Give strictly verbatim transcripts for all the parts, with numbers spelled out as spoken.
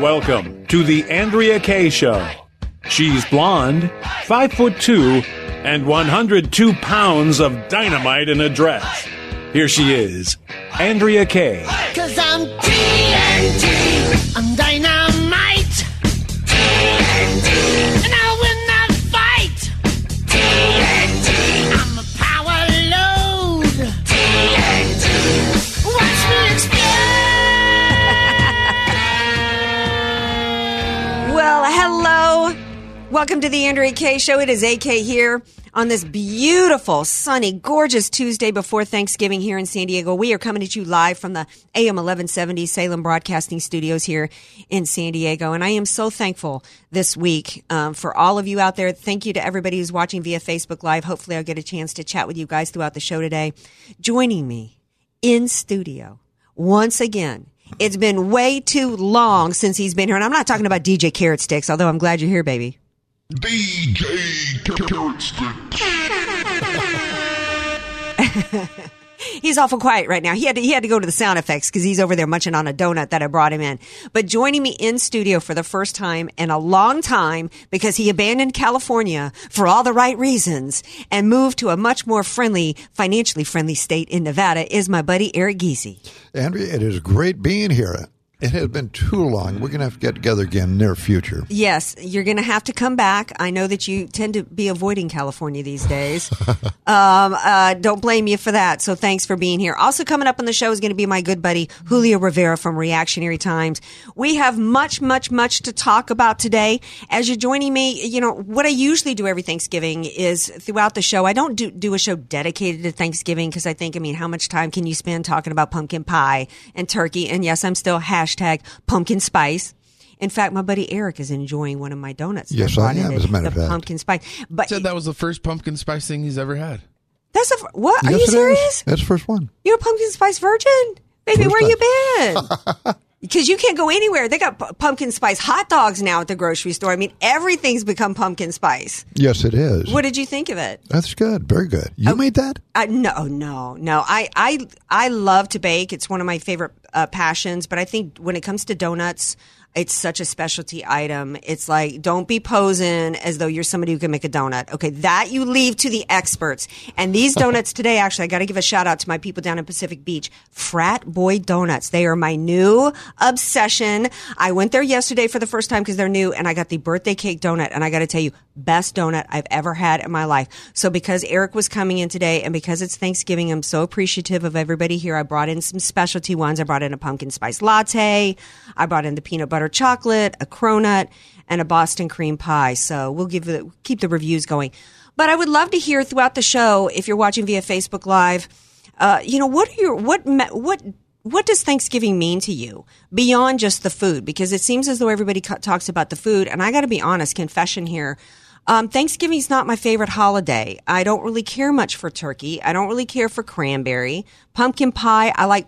Welcome to the Andrea Kaye Show. She's blonde, five foot two, and one hundred two pounds of dynamite in a dress. Here she is, Andrea Kaye. 'Cause I'm T N T. I'm dynamite. T N T. And I will not fight. T N T. I'm a power load. T N T. Watch me explode. Well, hello. Welcome to the Andrea Kaye Show. It is A K here on this beautiful, sunny, gorgeous Tuesday before Thanksgiving here in San Diego. We are coming at you live from the A M eleven seventy Salem Broadcasting Studios here in San Diego. And I am so thankful this week um, for all of you out there. Thank you to everybody who's watching via Facebook Live. Hopefully I'll get a chance to chat with you guys throughout the show today. Joining me in studio once again. It's been way too long since he's been here. And I'm not talking about D J Carrot Sticks, although I'm glad you're here, baby. D J Carrot Sticks. He's awful quiet right now. He had to, he had to go to the sound effects because he's over there munching on a donut that I brought him in. But joining me in studio for the first time in a long time, because he abandoned California for all the right reasons and moved to a much more friendly, financially friendly state in Nevada, is my buddy Eric Geisey. Andrea, it is great being here. It has been too long. We're going to have to get together again near future. Yes, you're going to have to come back. I know that you tend to be avoiding California these days. um, uh, don't blame you for that. So thanks for being here. Also coming up on the show is going to be my good buddy, Julio Rivera from Reactionary Times. We have much, much, much to talk about today. As you're joining me, you know, what I usually do every Thanksgiving is throughout the show, I don't do, do a show dedicated to Thanksgiving because I think, I mean, how much time can you spend talking about pumpkin pie and turkey? And yes, I'm still hash. Hashtag pumpkin spice. In fact, my buddy Eric is enjoying one of my donuts. Yes, I am, as a matter of fact. Pumpkin spice. But he said that was the first pumpkin spice thing he's ever had. That's a what? Yes, are you serious? Is. That's the first one. You're a pumpkin spice virgin, baby. First where time. You been? Because you can't go anywhere. They got p- pumpkin spice hot dogs now at the grocery store. I mean, everything's become pumpkin spice. Yes, it is. What did you think of it? That's good. Very good. You oh, made that? I, no, no, no. I, I, I love to bake. It's one of my favorite uh, passions. But I think when it comes to donuts, it's such a specialty item. It's like, don't be posing as though you're somebody who can make a donut. Okay, that you leave to the experts. And these donuts today, actually, I got to give a shout out to my people down in Pacific Beach, Frat Boy Donuts. They are my new obsession. I went there yesterday for the first time because they're new, and I got the birthday cake donut. And I got to tell you, best donut I've ever had in my life. So because Eric was coming in today and because it's Thanksgiving, I'm so appreciative of everybody here. I brought in some specialty ones. I brought in a pumpkin spice latte. I brought in the peanut butter chocolate, a cronut, and a Boston cream pie. So we'll give the, keep the reviews going. But I would love to hear throughout the show, if you're watching via Facebook Live, uh, you know, what are your what what what does Thanksgiving mean to you beyond just the food? Because it seems as though everybody co- talks about the food, and I got to be honest, confession here. Um, Thanksgiving is not my favorite holiday. I don't really care much for turkey. I don't really care for cranberry, pumpkin pie. I like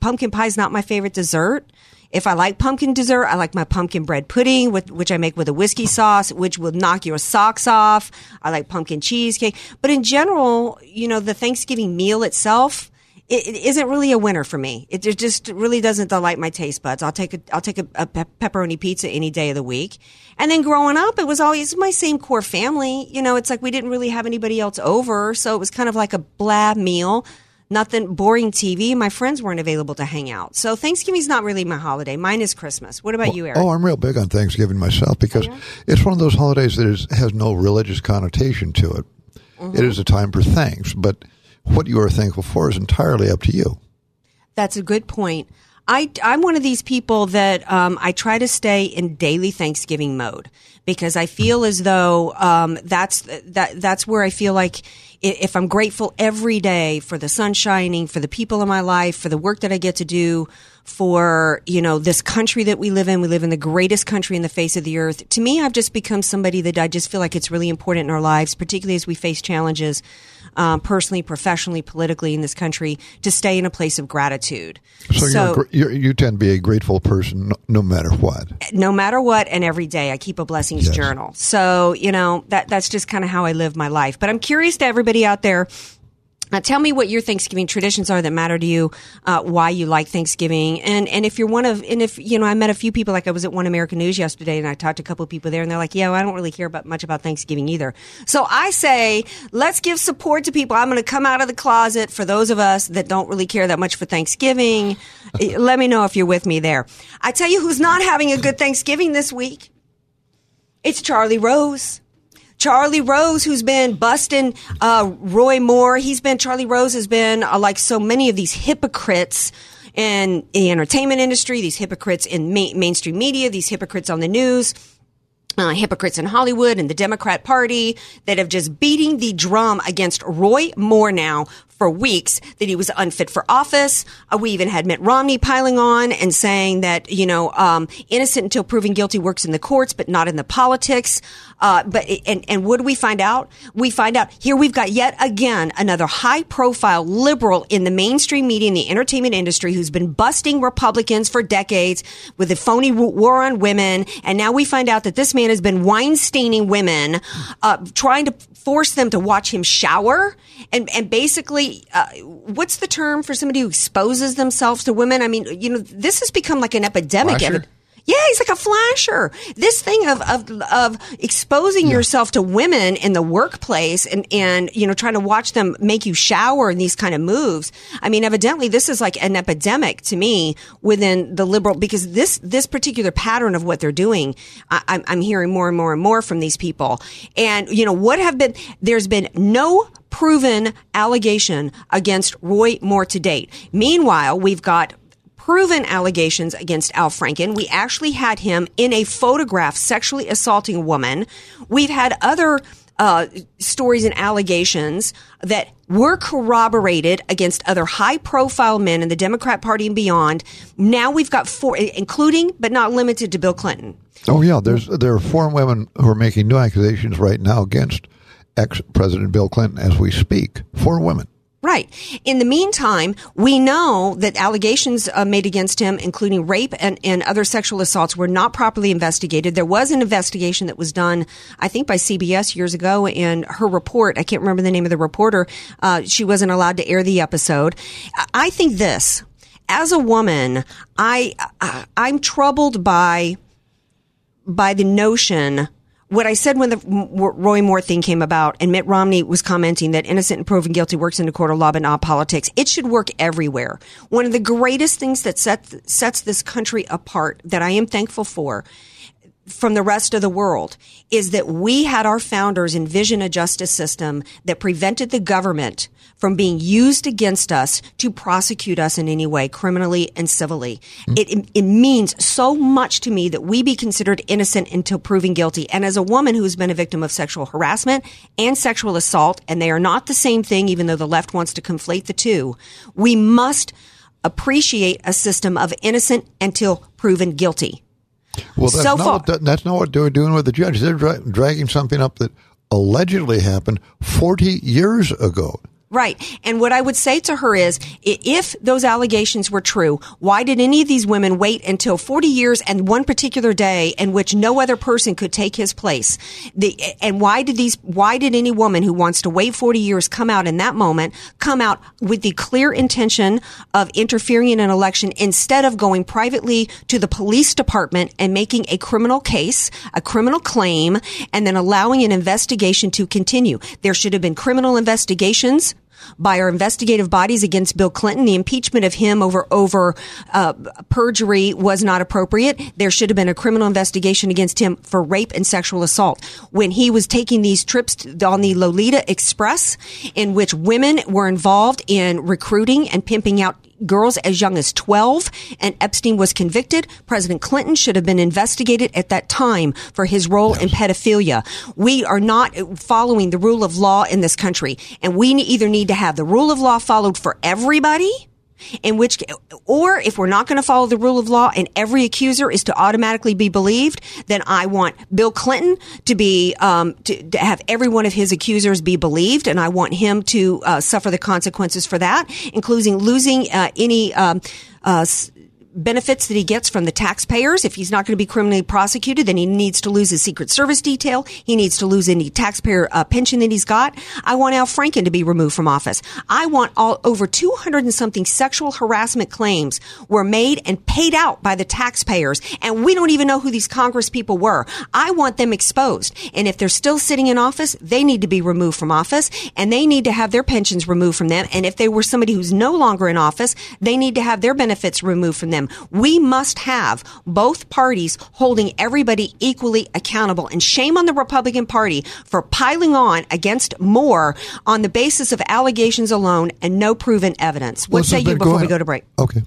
pumpkin pie is not my favorite dessert. If I like pumpkin dessert, I like my pumpkin bread pudding, with, which I make with a whiskey sauce, which will knock your socks off. I like pumpkin cheesecake. But in general, you know, the Thanksgiving meal itself, it, it isn't really a winner for me. It just really doesn't delight my taste buds. I'll take a, I'll take a, a pe- pepperoni pizza any day of the week. And then growing up, it was always my same core family. You know, it's like we didn't really have anybody else over. So it was kind of like a blah meal. Nothing boring T V. My friends weren't available to hang out. So Thanksgiving's not really my holiday. Mine is Christmas. What about well, you, Eric? Oh, I'm real big on Thanksgiving myself because yeah. it's one of those holidays that is, has no religious connotation to it. Mm-hmm. It is a time for thanks, but what you are thankful for is entirely up to you. That's a good point. I, I'm one of these people that um, I try to stay in daily Thanksgiving mode because I feel as though um, that's that that's where I feel like if I'm grateful every day for the sun shining, for the people in my life, for the work that I get to do, for, you know, this country that we live in. We live in the greatest country in the face of the earth. To me, I've just become somebody that I just feel like it's really important in our lives, particularly as we face challenges um, personally, professionally, politically in this country, to stay in a place of gratitude. So, so you're, you're, you tend to be a grateful person no, no matter what. No matter what, and every day I keep a blessings yes. journal. So, you know, that that's just kind of how I live my life. But I'm curious to everybody out there, Uh, tell me what your Thanksgiving traditions are that matter to you, uh, why you like Thanksgiving. And, and if you're one of, and if, you know, I met a few people, like I was at One American News yesterday and I talked to a couple of people there and they're like, yeah, well, I don't really care about much about Thanksgiving either. So I say, let's give support to people. I'm going to come out of the closet for those of us that don't really care that much for Thanksgiving. Let me know if you're with me there. I tell you who's not having a good Thanksgiving this week. It's Charlie Rose. Charlie Rose, who's been busting uh, Roy Moore. He's been, Charlie Rose has been uh, like so many of these hypocrites in the entertainment industry, these hypocrites in ma- mainstream media, these hypocrites on the news, uh, hypocrites in Hollywood and the Democrat Party that have just beating the drum against Roy Moore now for weeks that he was unfit for office. Uh, we even had Mitt Romney piling on and saying that, you know, um, innocent until proven guilty works in the courts, but not in the politics. Uh, but, and, and what do we find out? We find out here we've got yet again another high profile liberal in the mainstream media and the entertainment industry who's been busting Republicans for decades with the phony war on women. And now we find out that this man has been Weinsteining women, uh, trying to force them to watch him shower. And, and basically, uh, what's the term for somebody who exposes themselves to women? I mean, you know, this has become like an epidemic. Yeah, he's like a flasher. This thing of of, of exposing yeah. yourself to women in the workplace and, and, you know, trying to watch them make you shower and these kind of moves. I mean, evidently, this is like an epidemic to me within the liberal, because this this particular pattern of what they're doing, I, I'm, I'm hearing more and more and more from these people. And, you know, what have been there's been no proven allegation against Roy Moore to date. Meanwhile, we've got proven allegations against Al Franken. We actually had him in a photograph sexually assaulting a woman. We've had other uh, stories and allegations that were corroborated against other high-profile men in the Democrat Party and beyond. Now we've got four, including but not limited to Bill Clinton. Oh, yeah. There's, there are four women who are making new accusations right now against ex-President Bill Clinton as we speak. Four women. Right. In the meantime, we know that allegations uh, made against him, including rape and, and other sexual assaults, were not properly investigated. There was an investigation that was done, I think, by C B S years ago, and her report, I can't remember the name of the reporter, uh, she wasn't allowed to air the episode. I think this, as a woman, I, I I'm troubled by, by the notion. What I said when the Roy Moore thing came about and Mitt Romney was commenting that innocent and proven guilty works in the court of law but not politics, it should work everywhere. One of the greatest things that sets, sets this country apart that I am thankful for from the rest of the world is that we had our founders envision a justice system that prevented the government from being used against us to prosecute us in any way, criminally and civilly. Mm-hmm. It, it means so much to me that we be considered innocent until proven guilty. And as a woman who's been a victim of sexual harassment and sexual assault, and they are not the same thing, even though the left wants to conflate the two, we must appreciate a system of innocent until proven guilty. Well, that's, so not, what, that's not what they're doing with the judge. They're dra- dragging something up that allegedly happened forty years ago. Right. And what I would say to her is, if those allegations were true, why did any of these women wait until forty years and one particular day in which no other person could take his place? The, and why did these, why did any woman who wants to wait forty years come out in that moment, come out with the clear intention of interfering in an election instead of going privately to the police department and making a criminal case, a criminal claim, and then allowing an investigation to continue? There should have been criminal investigations by our investigative bodies against Bill Clinton. The impeachment of him over over uh, perjury was not appropriate. There should have been a criminal investigation against him for rape and sexual assault. When he was taking these trips on the Lolita Express, in which women were involved in recruiting and pimping out girls as young as twelve, and Epstein was convicted. President Clinton should have been investigated at that time for his role in pedophilia. We are not following the rule of law in this country, and we either need to have the rule of law followed for everybody, in which, or if we're not going to follow the rule of law and every accuser is to automatically be believed, then I want Bill Clinton to be, um, to, to have every one of his accusers be believed, and I want him to uh, suffer the consequences for that, including losing uh, any um, uh, benefits that he gets from the taxpayers. If he's not going to be criminally prosecuted, then he needs to lose his Secret Service detail. He needs to lose any taxpayer uh, pension that he's got. I want Al Franken to be removed from office. I want all over two hundred and something sexual harassment claims were made and paid out by the taxpayers, and we don't even know who these Congress people were. I want them exposed, and if they're still sitting in office, they need to be removed from office, and they need to have their pensions removed from them, and if they were somebody who's no longer in office, they need to have their benefits removed from them. We must have both parties holding everybody equally accountable. And shame on the Republican Party for piling on against Moore on the basis of allegations alone and no proven evidence. What well, say you before going, we go to break? Okay.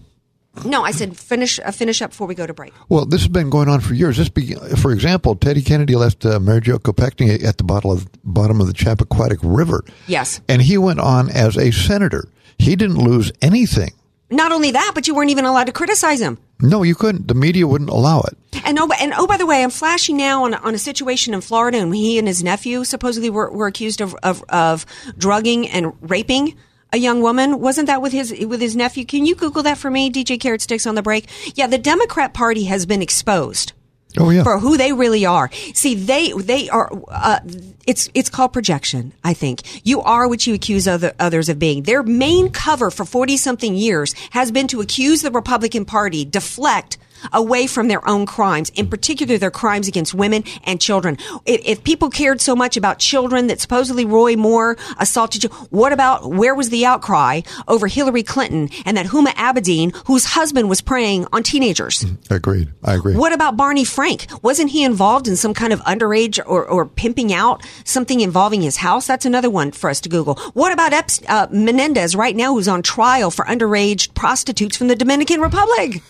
No, I said finish uh, finish up before we go to break. Well, this has been going on for years. This, be, for example, Teddy Kennedy left uh, Mary Jo Kopechne at the bottom of, bottom of the Chappaquiddick River. Yes. And he went on as a senator. He didn't lose anything. Not only that, but you weren't even allowed to criticize him. No, you couldn't. The media wouldn't allow it. And oh, and oh, by the way, I'm flashing now on, on a situation in Florida, and he and his nephew supposedly were, were accused of, of, of drugging and raping a young woman. Wasn't that with his with his nephew? Can you Google that for me, D J Carrot Sticks, on the break? Yeah, the Democrat Party has been exposed. Oh, yeah. For who they really are. See, they they are. Uh, it's it's called projection. I think you are what you accuse other, others of being. Their main cover for forty something years has been to accuse the Republican Party, deflect away from their own crimes, in particular their crimes against women and children. If, if people cared so much about children that supposedly Roy Moore assaulted you, what about where was the outcry over Hillary Clinton and that Huma Abedin whose husband was preying on teenagers? Agreed. I agree. What about Barney Frank? Wasn't he involved in some kind of underage or, or pimping out something involving his house? That's another one for us to Google. What about Epst- uh, Menendez right now, who's on trial for underage prostitutes from the Dominican Republic?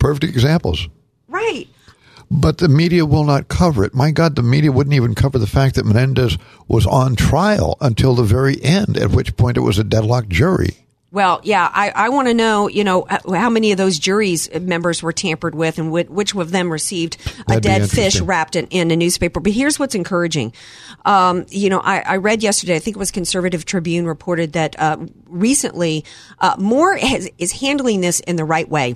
Perfect examples. Right. But the media will not cover it. My God, the media wouldn't even cover the fact that Menendez was on trial until the very end, at which point it was a deadlocked jury. Well, yeah, I, I want to know, you know, how many of those jury's members were tampered with and which of them received a That'd dead fish wrapped in, in a newspaper. But here's what's encouraging. Um, you know, I, I read yesterday, I think it was Conservative Tribune reported that uh, recently uh, Moore has, is handling this in the right way.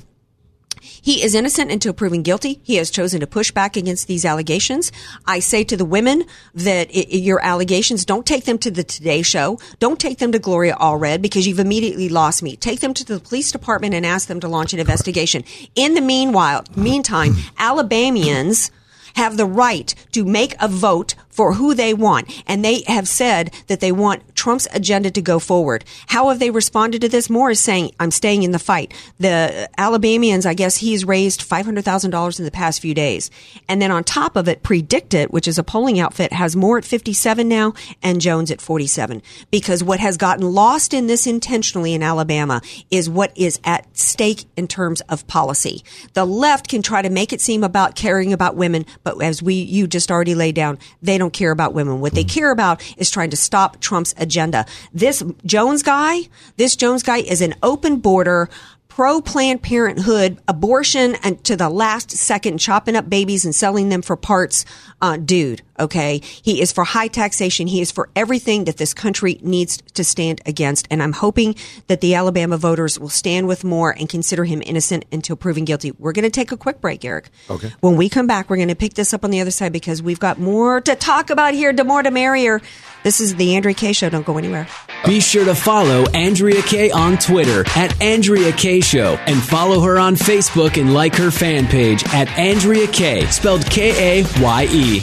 He is innocent until proven guilty. He has chosen to push back against these allegations. I say to the women that it, it, your allegations, don't take them to the Today Show. Don't take them to Gloria Allred because you've immediately lost me. Take them to the police department and ask them to launch an investigation. In the meanwhile, meantime, Alabamians have the right to make a vote for who they want. And they have said that they want Trump's agenda to go forward. How have they responded to this? Moore is saying, I'm staying in the fight. The Alabamians, I guess he's raised five hundred thousand dollars in the past few days. And then on top of it, Predict It, which is a polling outfit, has Moore at fifty-seven now and Jones at forty-seven. Because what has gotten lost in this intentionally in Alabama is what is at stake in terms of policy. The left can try to make it seem about caring about women, but as we, you just already laid down, they don't Don't care about women. What they care about is trying to stop Trump's agenda. This Jones guy, this Jones guy is an open border, pro Planned Parenthood, abortion and to the last second, chopping up babies and selling them for parts, uh, dude. Okay. He is for high taxation. He is for everything that this country needs to stand against. And I'm hoping that the Alabama voters will stand with Moore and consider him innocent until proven guilty. We're going to take a quick break, Eric. Okay. When we come back, we're going to pick this up on the other side because we've got more to talk about here. The more the merrier. This is the Andrea Kaye Show. Don't go anywhere. Be sure to follow Andrea Kaye on Twitter at Andrea Kaye Show and follow her on Facebook and like her fan page at Andrea Kaye, spelled K A Y E.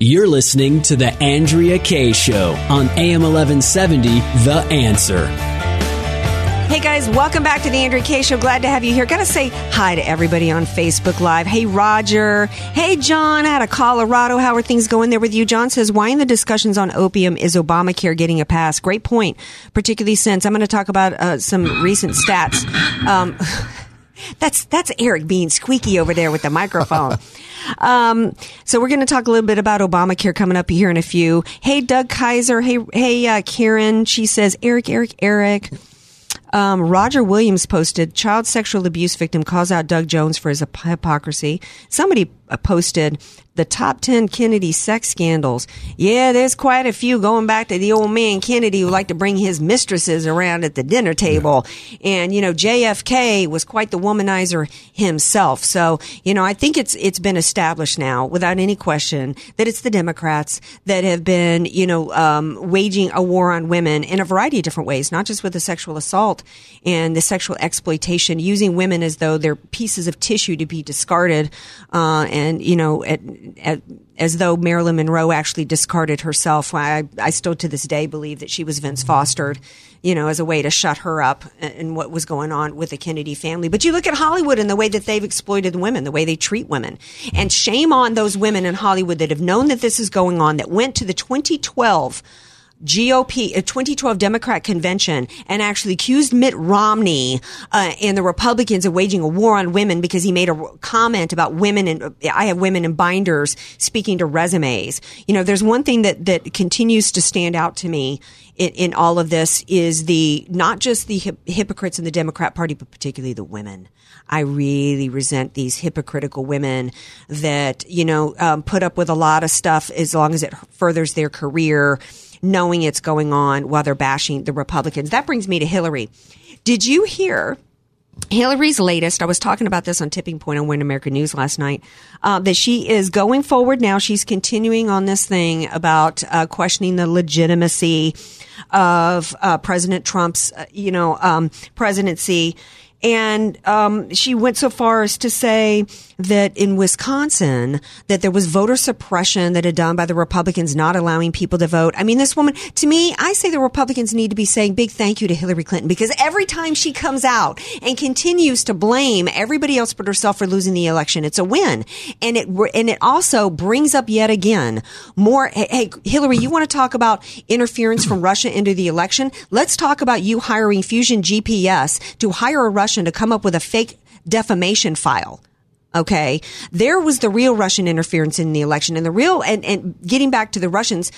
You're listening to The Andrea Kaye Show on A M eleven seventy, The Answer. Hey guys, welcome back to The Andrea Kaye Show. Glad to have you here. Gotta say hi to everybody on Facebook Live. Hey Roger. Hey John out of Colorado. How are things going there with you? John says, why in the discussions on opium is Obamacare getting a pass? Great point, particularly since I'm going to talk about uh, some recent stats. Um, that's, that's Eric being squeaky over there with the microphone. Um, so we're going to talk a little bit about Obamacare coming up here in a few. Hey, Doug Kaiser. Hey, hey, uh, Karen. She says, Eric, Eric, Eric. Um, Roger Williams posted, child sexual abuse victim calls out Doug Jones for his hypocrisy. Somebody posted the top ten Kennedy sex scandals. Yeah, there's quite a few going back to the old man Kennedy who liked to bring his mistresses around at the dinner table. And, you know, J F K was quite the womanizer himself. So, you know, I think it's, it's been established now without any question that it's the Democrats that have been, you know, um, waging a war on women in a variety of different ways, not just with the sexual assault and the sexual exploitation, using women as though they're pieces of tissue to be discarded, uh, and And, you know, at, at, as though Marilyn Monroe actually discarded herself. I, I still to this day believe that she was Vince Fostered, you know, as a way to shut her up and what was going on with the Kennedy family. But you look at Hollywood and the way that they've exploited women, the way they treat women. And shame on those women in Hollywood that have known that this is going on, that went to the twenty twelve G O P, a twenty twelve Democrat convention, and actually accused Mitt Romney uh, and the Republicans of waging a war on women because he made a comment about women and I have women in binders speaking to resumes. You know, there's one thing that that continues to stand out to me in, in all of this is the not just the hip, hypocrites in the Democrat Party, but particularly the women. I really resent these hypocritical women that, you know, um, put up with a lot of stuff as long as it furthers their career, knowing it's going on while they're bashing the Republicans. That brings me to Hillary. Did you hear Hillary's latest? I was talking about this on Tipping Point on One American News last night, uh, that she is going forward now. She's continuing on this thing about uh, questioning the legitimacy of uh, President Trump's, uh, you know, um, presidency. And um she went so far as to say that in Wisconsin, that there was voter suppression that had done by the Republicans not allowing people to vote. I mean, this woman, to me, I say the Republicans need to be saying big thank you to Hillary Clinton, because every time she comes out and continues to blame everybody else but herself for losing the election, it's a win. And it and it also brings up yet again more, hey, Hillary, you want to talk about interference from Russia into the election? Let's talk about you hiring Fusion G P S to hire a Russian to come up with a fake defamation file. Okay. There was the real Russian interference in the election, and the real, and, and getting back to the Russians,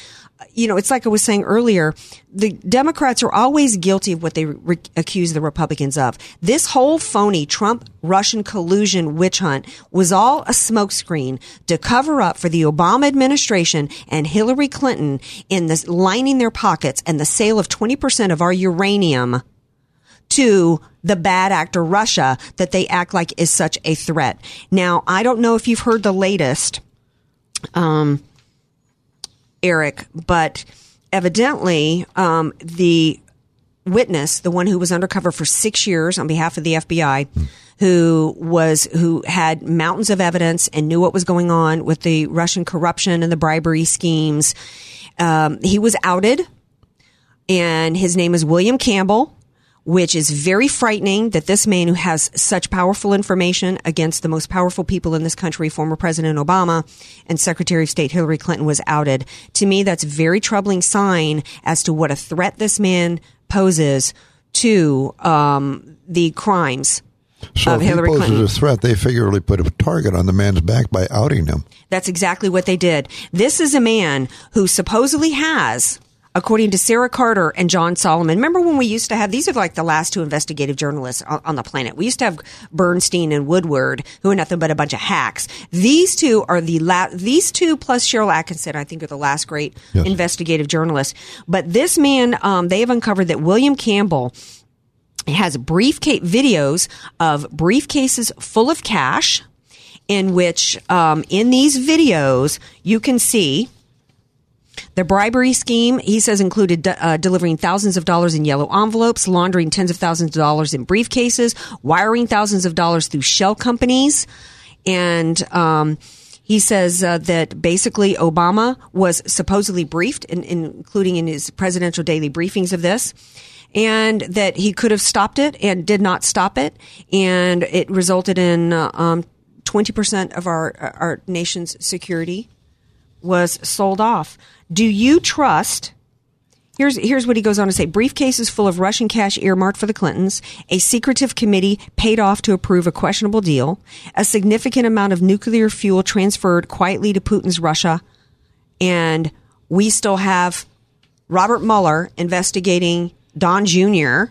you know, it's like I was saying earlier, the Democrats are always guilty of what they re- accuse the Republicans of. This whole phony Trump-Russian collusion witch hunt was all a smokescreen to cover up for the Obama administration and Hillary Clinton in this lining their pockets and the sale of twenty percent of our uranium to the bad actor Russia that they act like is such a threat. Now, I don't know if you've heard the latest. Um, Eric, but evidently um, the witness, the one who was undercover for six years on behalf of the F B I, who was who had mountains of evidence and knew what was going on with the Russian corruption and the bribery schemes, um, he was outed, and his name is William Campbell, which is very frightening that this man who has such powerful information against the most powerful people in this country, former President Obama and Secretary of State Hillary Clinton, was outed. To me, that's a very troubling sign as to what a threat this man poses to um, the crimes so of Hillary Clinton. So if he poses a threat, they figuratively put a target on the man's back by outing him. That's exactly what they did. This is a man who supposedly has... According to Sarah Carter and John Solomon, remember when we used to have, these are like the last two investigative journalists on, on the planet. We used to have Bernstein and Woodward, who are nothing but a bunch of hacks. These two are the last, these two plus Sharyl Attkisson, I think, are the last great yes. investigative journalists. But this man, um, they have uncovered that William Campbell has briefcase videos of briefcases full of cash, in which, um, in these videos, you can see the bribery scheme, he says, included uh, delivering thousands of dollars in yellow envelopes, laundering tens of thousands of dollars in briefcases, wiring thousands of dollars through shell companies. And um, he says uh, that basically Obama was supposedly briefed, in, in, including in his presidential daily briefings of this, and that he could have stopped it and did not stop it. And it resulted in uh, um, twenty percent of our, our nation's security was sold off. Do you trust? Here's here's what he goes on to say. Briefcases full of Russian cash earmarked for the Clintons, a secretive committee paid off to approve a questionable deal, a significant amount of nuclear fuel transferred quietly to Putin's Russia, and we still have Robert Mueller investigating Don Junior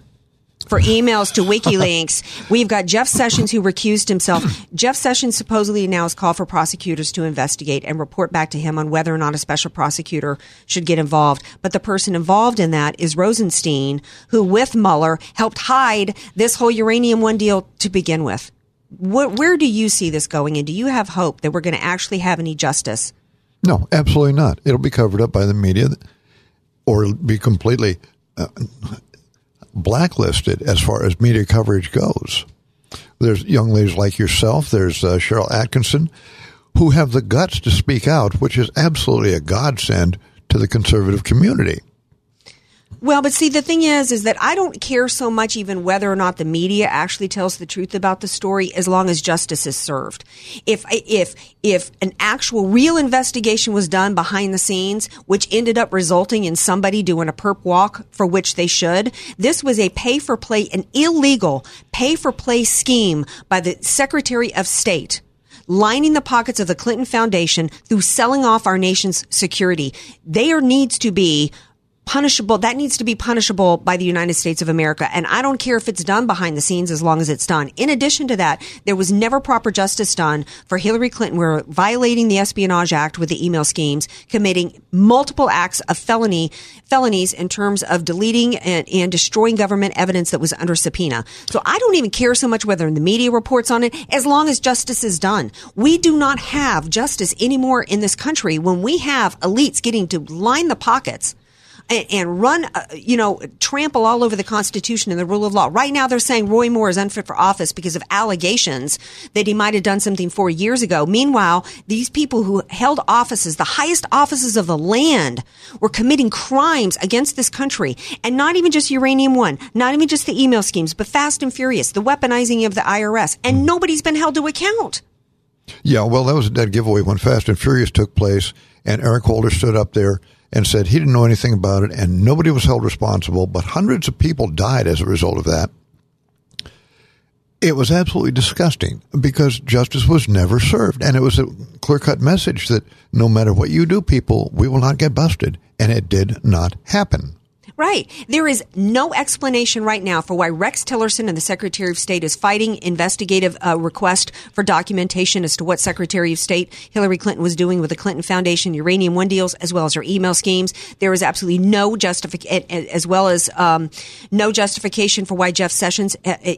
for emails to WikiLeaks. We've got Jeff Sessions, who recused himself. Jeff Sessions supposedly now has called for prosecutors to investigate and report back to him on whether or not a special prosecutor should get involved. But the person involved in that is Rosenstein, who with Mueller helped hide this whole Uranium One deal to begin with. What, where do you see this going? And do you have hope that we're going to actually have any justice? No, absolutely not. It'll be covered up by the media, or it'll be completely... Uh, blacklisted as far as media coverage goes. There's young ladies like yourself, there's uh, Sharyl Attkisson, who have the guts to speak out, which is absolutely a godsend to the conservative community. Well, but see, the thing is, is that I don't care so much even whether or not the media actually tells the truth about the story, as long as justice is served. If if if an actual real investigation was done behind the scenes, which ended up resulting in somebody doing a perp walk for which they should, this was a pay-for-play, an illegal pay-for-play scheme by the Secretary of State, lining the pockets of the Clinton Foundation through selling off our nation's security. There needs to be... punishable. That needs to be punishable by the United States of America. And I don't care if it's done behind the scenes, as long as it's done. In addition to that, there was never proper justice done for Hillary Clinton. We're violating the Espionage Act with the email schemes, committing multiple acts of felony felonies in terms of deleting and, and destroying government evidence that was under subpoena. So I don't even care so much whether the media reports on it, as long as justice is done. We do not have justice anymore in this country when we have elites getting to line the pockets and run, uh, you know, trample all over the Constitution and the rule of law. Right now they're saying Roy Moore is unfit for office because of allegations that he might have done something four years ago. Meanwhile, these people who held offices, the highest offices of the land, were committing crimes against this country. And not even just Uranium One, not even just the email schemes, but fast and furious, the weaponizing of the I R S. And nobody's been held to account. Yeah, well, that was a dead giveaway when Fast and Furious took place and Eric Holder stood up there and said he didn't know anything about it, and nobody was held responsible, but hundreds of people died as a result of that. It was absolutely disgusting because justice was never served, and it was a clear-cut message that no matter what you do, people, we will not get busted, and it did not happen. Right. There is no explanation right now for why Rex Tillerson and the Secretary of State is fighting investigative uh, request for documentation as to what Secretary of State Hillary Clinton was doing with the Clinton Foundation, Uranium One deals, as well as her email schemes. There is absolutely no justification, as well as um, no justification for why Jeff Sessions... Uh, uh,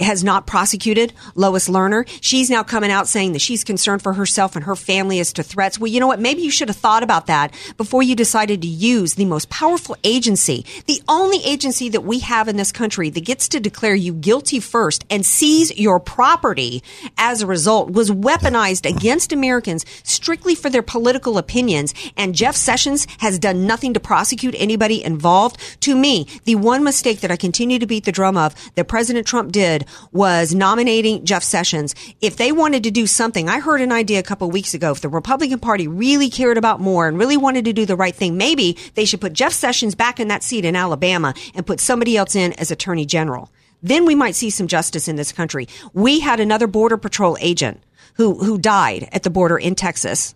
has not prosecuted Lois Lerner. She's now coming out saying that she's concerned for herself and her family as to threats. Well, you know what? Maybe you should have thought about that before you decided to use the most powerful agency, the only agency that we have in this country that gets to declare you guilty first and seize your property as a result, was weaponized against Americans strictly for their political opinions. And Jeff Sessions has done nothing to prosecute anybody involved. To me, the one mistake that I continue to beat the drum of that President Trump did was nominating Jeff Sessions. If they wanted to do something, I heard an idea a couple of weeks ago, if the Republican Party really cared about Moore and really wanted to do the right thing, maybe they should put Jeff Sessions back in that seat in Alabama and put somebody else in as Attorney General. Then we might see some justice in this country. We had another Border Patrol agent who, who died at the border in Texas,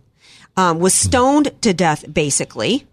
um, was stoned to death, basically.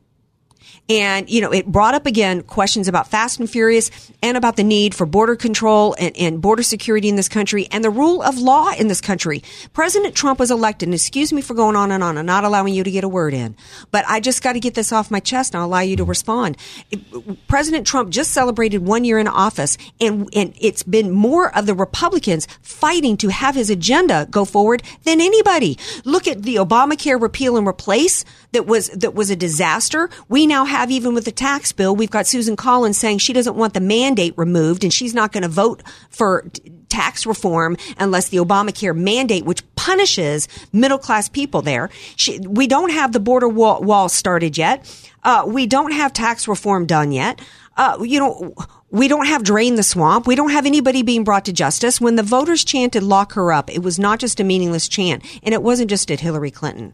And, you know, it brought up again questions about Fast and Furious and about the need for border control and, and border security in this country and the rule of law in this country. President Trump was elected, and excuse me for going on and on and not allowing you to get a word in, but I just got to get this off my chest and I'll allow you to respond. It, President Trump just celebrated one year in office, and, and it's been more of the Republicans fighting to have his agenda go forward than anybody. Look at the Obamacare repeal and replace that was, that was a disaster. We now have Have even with the tax bill, we've got Susan Collins saying she doesn't want the mandate removed and she's not going to vote for tax reform unless the Obamacare mandate, which punishes middle class people there. She, we don't have the border wall, wall started yet. Uh, we don't have tax reform done yet. Uh, you know, we don't have drain the swamp. We don't have anybody being brought to justice. When the voters chanted lock her up, it was not just a meaningless chant, and it wasn't just at Hillary Clinton.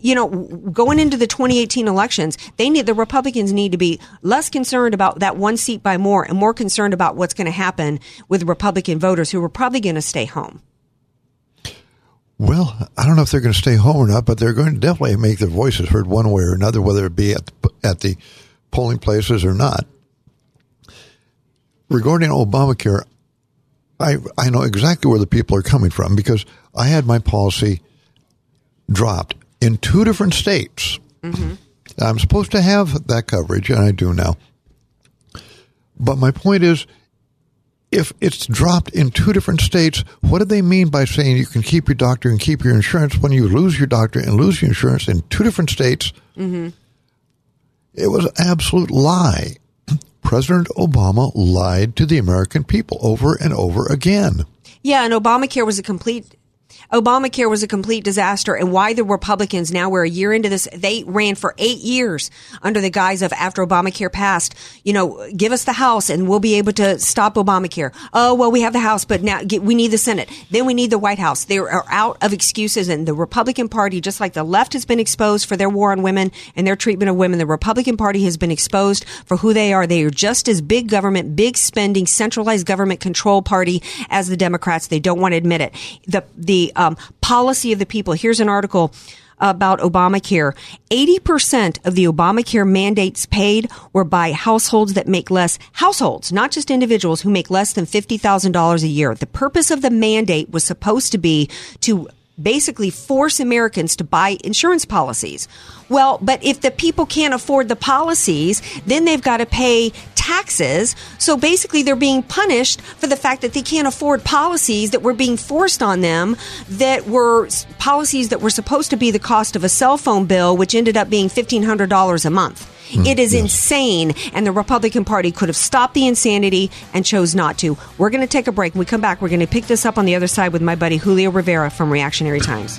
You know, going into the twenty eighteen elections, they need, the Republicans need to be less concerned about that one seat by Moore and more concerned about what's going to happen with Republican voters who are probably going to stay home. Well, I don't know if they're going to stay home or not, but they're going to definitely make their voices heard one way or another, whether it be at the, at the polling places or not. Regarding Obamacare, I I know exactly where the people are coming from, because I had my policy dropped in two different states. Mm-hmm. I'm supposed to have that coverage, and I do now. But my point is, if it's dropped in two different states, what do they mean by saying you can keep your doctor and keep your insurance when you lose your doctor and lose your insurance in two different states? Mm-hmm. It was an absolute lie. President Obama lied to the American people over and over again. Yeah, and Obamacare was a complete... Obamacare was a complete disaster, and why the Republicans now, we're a year into this, they ran for eight years under the guise of, after Obamacare passed, you know, give us the House and we'll be able to stop Obamacare. Oh, well, we have the House, but now get, we need the Senate. Then we need the White House. They are out of excuses, and the Republican Party, just like the left has been exposed for their war on women and their treatment of women, the Republican Party has been exposed for who they are. They are just as big government, big spending, centralized government control party as the Democrats. They don't want to admit it. The, the, Um, policy of the people. Here's an article about Obamacare. eighty percent of the Obamacare mandates paid were by households that make less, households, not just individuals who make less than fifty thousand dollars a year. The purpose of the mandate was supposed to be to basically force Americans to buy insurance policies. Well, but if the people can't afford the policies, then they've got to pay taxes. So basically they're being punished for the fact that they can't afford policies that were being forced on them, that were policies that were supposed to be the cost of a cell phone bill, which ended up being fifteen hundred dollars a month. Mm, it is yes. insane, and the Republican Party could have stopped the insanity and chose not to. We're going to take a break. When we come back, we're going to pick this up on the other side with my buddy Julio Rivera from Reactionary Times.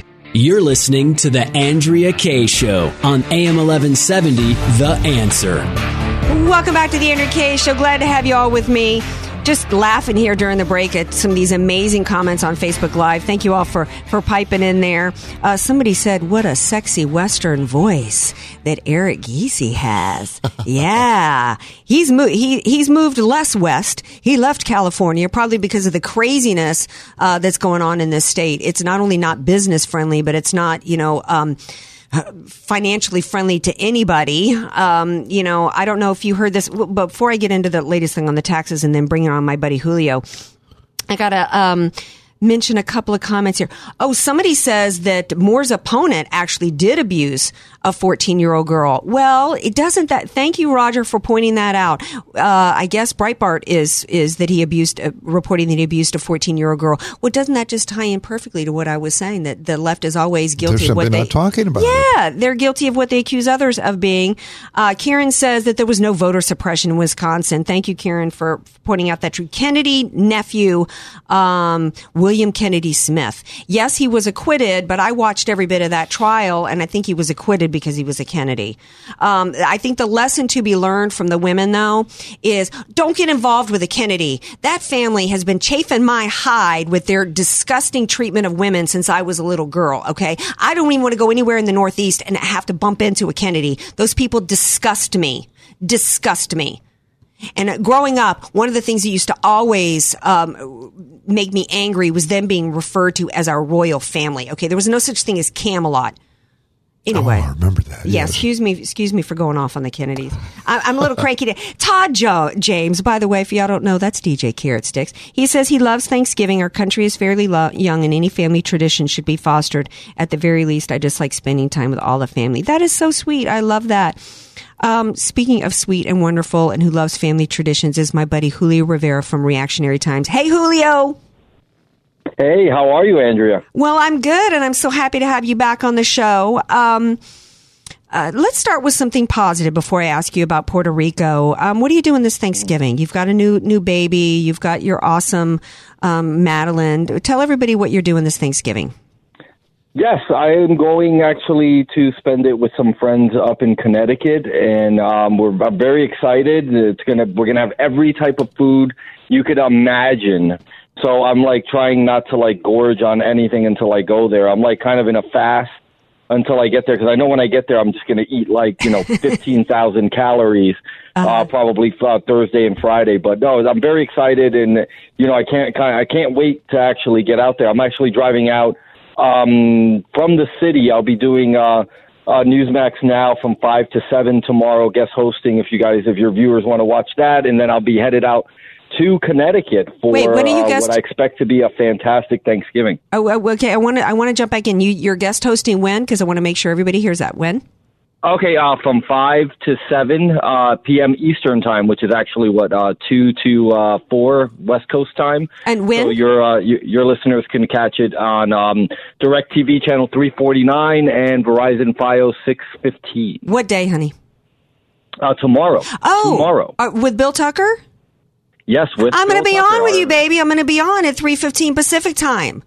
You're listening to The Andrea Kaye Show on A M eleven seventy, The Answer. Welcome back to The Andrea Kaye Show. Glad to have you all with me. Just laughing here during the break at some of these amazing comments on Facebook Live. Thank you all for, for piping in there. Uh, somebody said, what a sexy Western voice that Eric Geisey has. Yeah. He's, mo- he, he's moved less west. He left California probably because of the craziness uh, that's going on in this state. It's not only not business friendly, but it's not, you know... Um, financially friendly to anybody. Um, you know, I don't know if you heard this, but before I get into the latest thing on the taxes and then bring on my buddy Julio, I gotta, um, mention a couple of comments here. Oh, somebody says that Moore's opponent actually did abuse a fourteen-year-old girl. Well, it doesn't that. Thank you, Roger, for pointing that out. Uh, I guess Breitbart is is that he abused, uh, reporting that he abused a fourteen-year-old girl. Well, doesn't that just tie in perfectly to what I was saying, that the left is always guilty of what they're not talking about? Yeah, it. They're guilty of what they accuse others of being. Uh, Karen says that there was no voter suppression in Wisconsin. Thank you, Karen, for pointing out that true. Kennedy, nephew, um, William Kennedy Smith. Yes, he was acquitted, but I watched every bit of that trial, and I think he was acquitted because he was a Kennedy. Um, I think the lesson to be learned from the women, though, is don't get involved with a Kennedy. That family has been chafing my hide with their disgusting treatment of women since I was a little girl, okay? I don't even want to go anywhere in the Northeast and have to bump into a Kennedy. Those people disgust me. Disgust me. And growing up, one of the things that used to always um, make me angry was them being referred to as our royal family. Okay, there was no such thing as Camelot. Anyway, oh, I remember that. Yeah, yes, excuse me, excuse me for going off on the Kennedys. I, I'm a little cranky today. Todd jo- James, by the way, if y'all don't know, that's D J Carrot Sticks. He says he loves Thanksgiving. Our country is fairly lo- young, and any family tradition should be fostered. At the very least, I just like spending time with all the family. That is so sweet. I love that. Um, speaking of sweet and wonderful and who loves family traditions is my buddy Julio Rivera from Reactionary Times. Hey, Julio. Hey, how are you, Andrea? Well, I'm good, and I'm so happy to have you back on the show. Um, uh, let's start with something positive before I ask you about Puerto Rico. Um, what are you doing this Thanksgiving? You've got a new new baby. You've got your awesome um, Madeline. Tell everybody what you're doing this Thanksgiving. Yes, I am going actually to spend it with some friends up in Connecticut, and um, we're I'm very excited. It's gonna we're gonna have every type of food you could imagine. So I'm like trying not to like gorge on anything until I go there. I'm like kind of in a fast until I get there because I know when I get there I'm just gonna eat like you know fifteen thousand calories uh-huh. uh, probably uh, Thursday and Friday. But no, I'm very excited, and you know I can't I can't wait to actually get out there. I'm actually driving out. Um, from the city, I'll be doing uh, uh, Newsmax Now from five to seven tomorrow, guest hosting. If you guys, if your viewers want to watch that, and then I'll be headed out to Connecticut for Wait, when are you uh, guest- what I expect to be a fantastic Thanksgiving. Oh, okay. I want to I want to jump back in. You, you're guest hosting when? Because I want to make sure everybody hears that. When? Okay, uh, from five to seven uh, p m. Eastern time, which is actually what uh, two to uh, four West Coast time. And when? So your uh, your, your listeners can catch it on um, DirecTV channel three forty nine and Verizon Fios six fifteen. What day, honey? Uh, tomorrow. Oh, tomorrow uh, with Bill Tucker. Yes, with. I'm going to be Tucker on with you, baby. I'm going to be on at three fifteen Pacific time.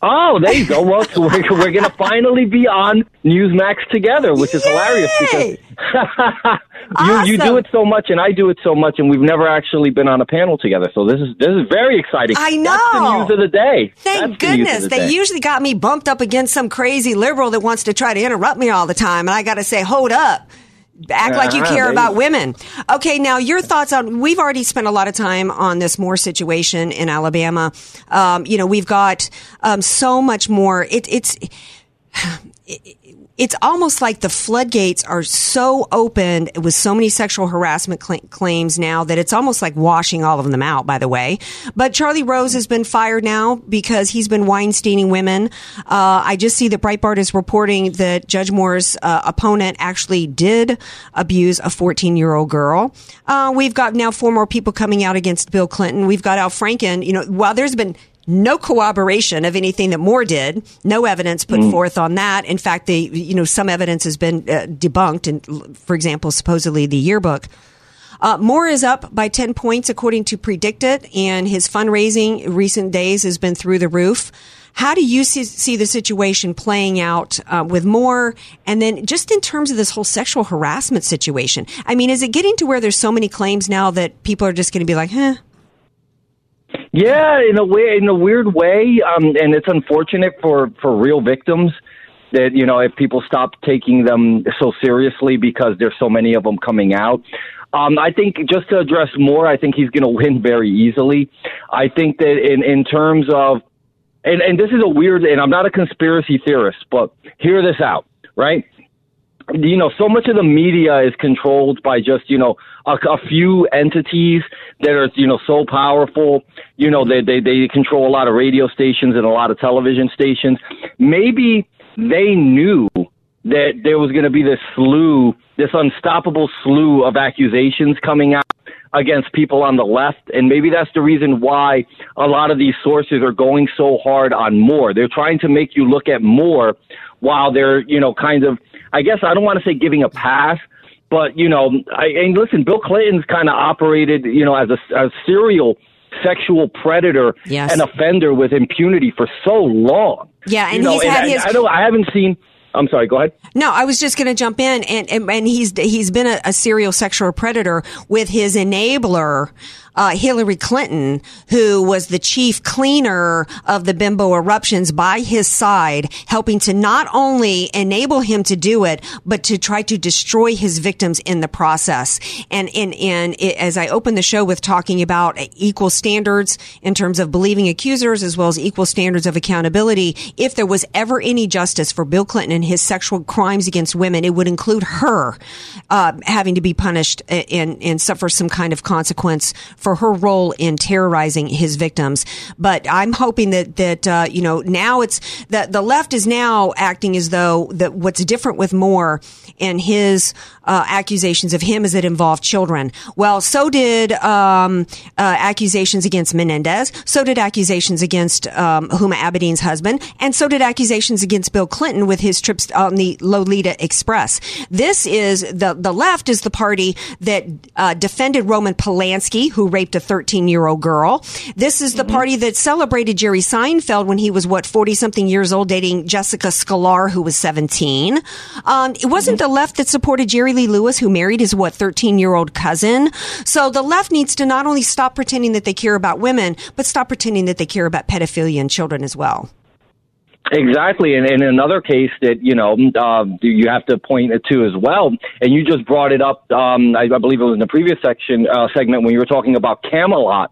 Oh, there you go. Well, so we're, we're going to finally be on Newsmax together, which is Yay! hilarious because awesome. you, you do it so much and I do it so much, and we've never actually been on a panel together. So this is this is very exciting. I know. That's the news of the day. Thank That's goodness. The the they day. usually got me bumped up against some crazy liberal that wants to try to interrupt me all the time, and I got to say, hold up. Act like you care about women. Okay, now your thoughts on, we've already spent a lot of time on this Moore situation in Alabama. Um, you know, we've got um, so much more. It, it's it, it's almost like the floodgates are so open with so many sexual harassment cl- claims now that it's almost like washing all of them out, by the way. But Charlie Rose has been fired now because he's been Weinsteining women. Uh, I just see that Breitbart is reporting that Judge Moore's uh, opponent actually did abuse a fourteen-year-old girl. Uh, we've got now four more people coming out against Bill Clinton. We've got Al Franken. You know, while there's been no corroboration of anything that Moore did, no evidence put mm. forth on that. In fact, the you know some evidence has been uh, debunked, and for example, supposedly the yearbook. Uh, Moore is up by ten points according to Predict It, and his fundraising in recent days has been through the roof. How do you see, see the situation playing out uh, with Moore? And then just in terms of this whole sexual harassment situation, I mean, is it getting to where there's so many claims now that people are just going to be like, huh? Yeah, in a way, in a weird way, um, and it's unfortunate for, for real victims that, you know, if people stop taking them so seriously because there's so many of them coming out. Um, I think just to address Moore, I think he's going to win very easily. I think that in, in terms of, and, and this is a weird, and I'm not a conspiracy theorist, but hear this out, right? You know, so much of the media is controlled by just, you know, a, a few entities that are, you know, so powerful. You know, they, they, they control a lot of radio stations and a lot of television stations. Maybe they knew that there was going to be this slew, this unstoppable slew of accusations coming out against people on the left. And maybe that's the reason why a lot of these sources are going so hard on Moore. They're trying to make you look at Moore while they're, you know, kind of, I guess I don't want to say giving a pass, but, you know, I, and listen, Bill Clinton's kind of operated, you know, as a, a serial sexual predator yes. and offender with impunity for so long. Yeah, and you know, he's and had I, his... I, don't, I haven't seen... I'm sorry, go ahead. No, I was just going to jump in, and, and, and he's he's been a, a serial sexual predator with his enabler, uh, Hillary Clinton, who was the chief cleaner of the bimbo eruptions by his side, helping to not only enable him to do it, but to try to destroy his victims in the process. And, and, and it, as I opened the show with talking about equal standards in terms of believing accusers as well as equal standards of accountability, if there was ever any justice for Bill Clinton and his sexual crimes against women, it would include her uh, having to be punished and, and suffer some kind of consequence for her role in terrorizing his victims. But I'm hoping that, that uh, you know, now it's that the left is now acting as though that what's different with Moore and his uh, accusations of him is that it involved children. Well, so did um, uh, accusations against Menendez. So did accusations against um, Huma Abedin's husband. And so did accusations against Bill Clinton with his trips on the Lolita Express. This is the, the left is the party that uh, defended Roman Polanski, who raped a thirteen-year-old girl. This is the party that celebrated Jerry Seinfeld when he was, what, forty-something years old, dating Jessica Sklar, who was seventeen. Um, it wasn't the left that supported Jerry Lee Lewis, who married his, what, thirteen-year-old cousin. So the left needs to not only stop pretending that they care about women, but stop pretending that they care about pedophilia and children as well. Exactly. And in another case that, you know, uh, you have to point to as well, and you just brought it up, um, I, I believe it was in the previous section uh, segment when you were talking about Camelot,